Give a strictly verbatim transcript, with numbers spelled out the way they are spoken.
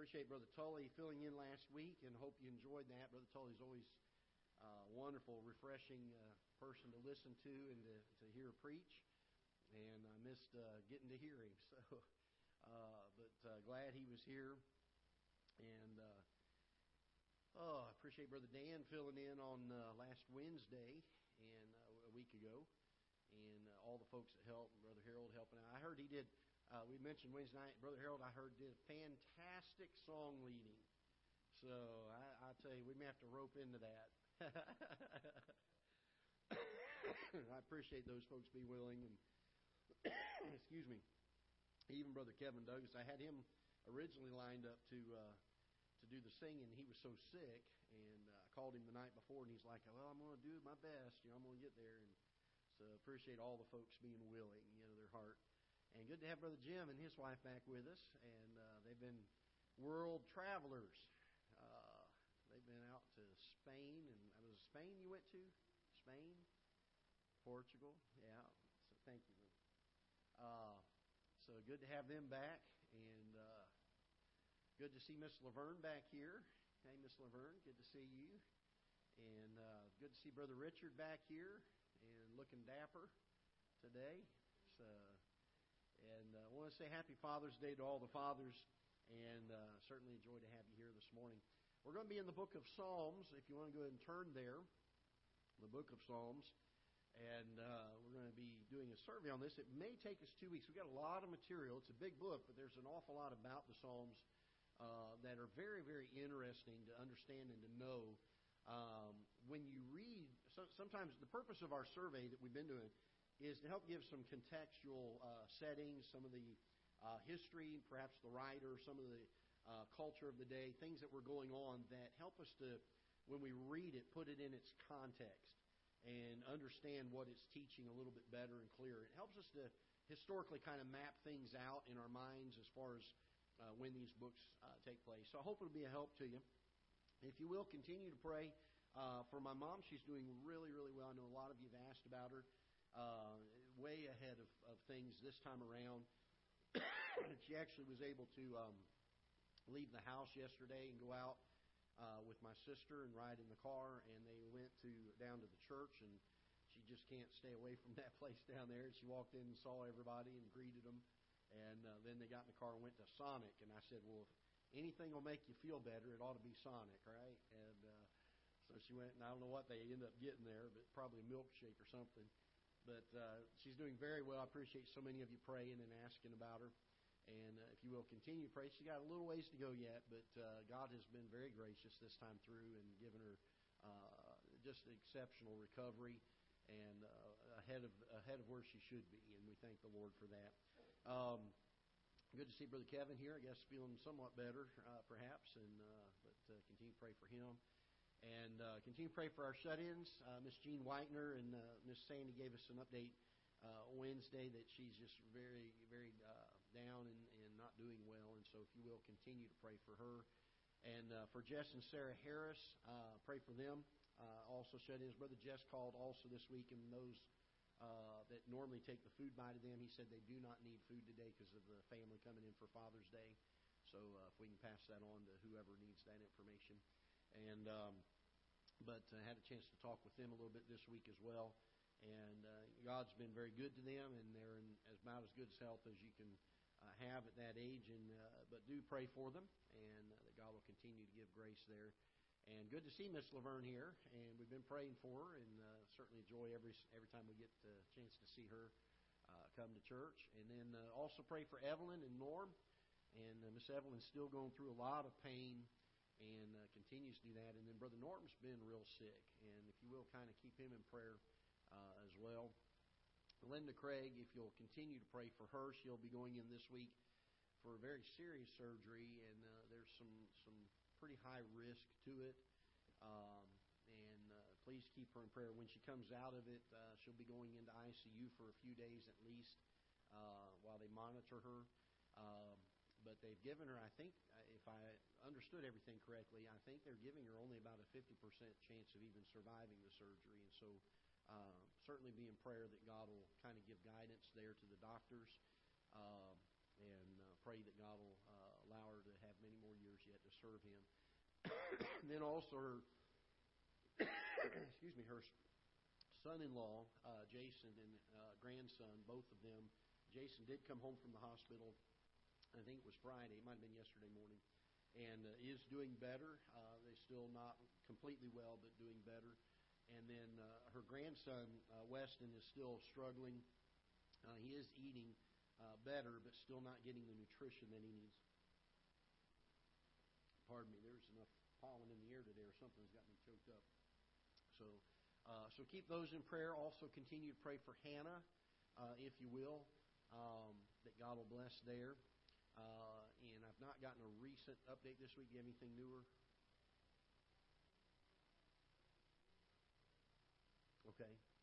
appreciate Brother Tully filling in last week and hope you enjoyed that. Brother Tully is always a uh, wonderful, refreshing uh, person to listen to and to, to hear preach. And I missed uh, getting to hear him. So, uh, but uh, glad he was here. And uh, oh, I appreciate Brother Dan filling in on uh, last Wednesday and uh, a week ago. And uh, all the folks that helped, Brother Harold helping out. I heard he did. Uh, we mentioned Wednesday night, Brother Harold, I heard, did a fantastic song leading. So I, I tell you, we may have to rope into that. I appreciate those folks be willing. And excuse me, even Brother Kevin Douglas, I had him originally lined up to uh, to do the singing. He was so sick, and uh, I called him the night before, and he's like, "Well, I'm going to do my best. You know, I'm going to get there." And so appreciate all the folks being willing, you know, their heart. And good to have Brother Jim and his wife back with us. And uh, they've been world travelers. Uh, they've been out to Spain. And uh, was it Spain you went to? Spain? Portugal? Yeah. So thank you. Uh, so good to have them back. And uh, good to see Miss Laverne back here. Hey, Miss Laverne, good to see you. And uh, good to see Brother Richard back here and looking dapper today. So... And uh, I want to say happy Father's Day to all the fathers, and uh, certainly a joy to have you here this morning. We're going to be in the book of Psalms, if you want to go ahead and turn there, the book of Psalms. And uh, we're going to be doing a survey on this. It may take us two weeks. We've got a lot of material. It's a big book, but there's an awful lot about the Psalms uh, that are very, very interesting to understand and to know. Um, when you read, so, sometimes the purpose of our survey that we've been doing is to help give some contextual uh, settings, some of the uh, history, perhaps the writer, some of the uh, culture of the day, things that were going on that help us to, when we read it, put it in its context and understand what it's teaching a little bit better and clearer. It helps us to historically kind of map things out in our minds as far as uh, when these books uh, take place. So I hope it'll be a help to you. If you will, continue to pray uh, for my mom. She's doing really, really well. I know a lot of you have asked about her. Uh, way ahead of, of things this time around. She actually was able to um, leave the house yesterday and go out uh, with my sister and ride in the car, and they went to down to the church, and she just can't stay away from that place down there. And she walked in and saw everybody and greeted them, and uh, then they got in the car and went to Sonic, and I said, well, if anything will make you feel better, it ought to be Sonic, right? And uh, so she went, and I don't know what they ended up getting there, but probably a milkshake or something. But uh, she's doing very well. I appreciate so many of you praying and asking about her. And uh, if you will, continue to pray. She's got a little ways to go yet, but uh, God has been very gracious this time through and given her uh, just an exceptional recovery and uh, ahead of ahead of where she should be. And we thank the Lord for that. Um, good to see Brother Kevin here. I guess feeling somewhat better, uh, perhaps. And uh, but uh, continue to pray for him. And uh, continue to pray for our shut-ins. Uh, Miz Jean Whitener and uh, Miz Sandy gave us an update uh, Wednesday that she's just very, very uh, down and, and not doing well. And so if you will, continue to pray for her. And uh, for Jess and Sarah Harris, uh, pray for them. Uh, also shut-ins. Brother Jess called also this week, and those uh, that normally take the food by to them, he said they do not need food today because of the family coming in for Father's Day. So uh, if we can pass that on to whoever needs that information. And um, but I had a chance to talk with them a little bit this week as well. And uh, God's been very good to them, and they're in as about as good health as you can uh, have at that age. And uh, but do pray for them, and uh, that God will continue to give grace there. And good to see Miss Laverne here, and we've been praying for her, and uh, certainly enjoy every every time we get the chance to see her uh, come to church. And then uh, also pray for Evelyn and Norm. And uh, Miss Evelyn's still going through a lot of pain. And uh, continues to do that. And then Brother Norm's been real sick. And if you will, kind of keep him in prayer uh, as well. Melinda Craig, if you'll continue to pray for her, she'll be going in this week for a very serious surgery. And uh, there's some, some pretty high risk to it. Um, and uh, please keep her in prayer. When she comes out of it, uh, she'll be going into I C U for a few days at least uh, while they monitor her. Um, But they've given her, I think, if I understood everything correctly, I think they're giving her only about a fifty percent chance of even surviving the surgery. And so uh, certainly be in prayer that God will kind of give guidance there to the doctors uh, and uh, pray that God will uh, allow her to have many more years serve him. Then also her, excuse me, her son-in-law, uh, Jason, and uh, grandson, both of them. Jason did come home from the hospital. I think it was Friday. It might have been yesterday morning. And uh, is doing better. Uh, they're still not completely well, but doing better. And then uh, her grandson, uh, Weston, is still struggling. Uh, he is eating uh, better, but still not getting the nutrition that he needs. Pardon me, there's enough pollen in the air today or something's got me choked up. So uh, so keep those in prayer. Also continue to pray for Hannah, uh, if you will, um, that God will bless there. Uh, and I've not gotten a recent update this week. Do you have anything newer? Okay.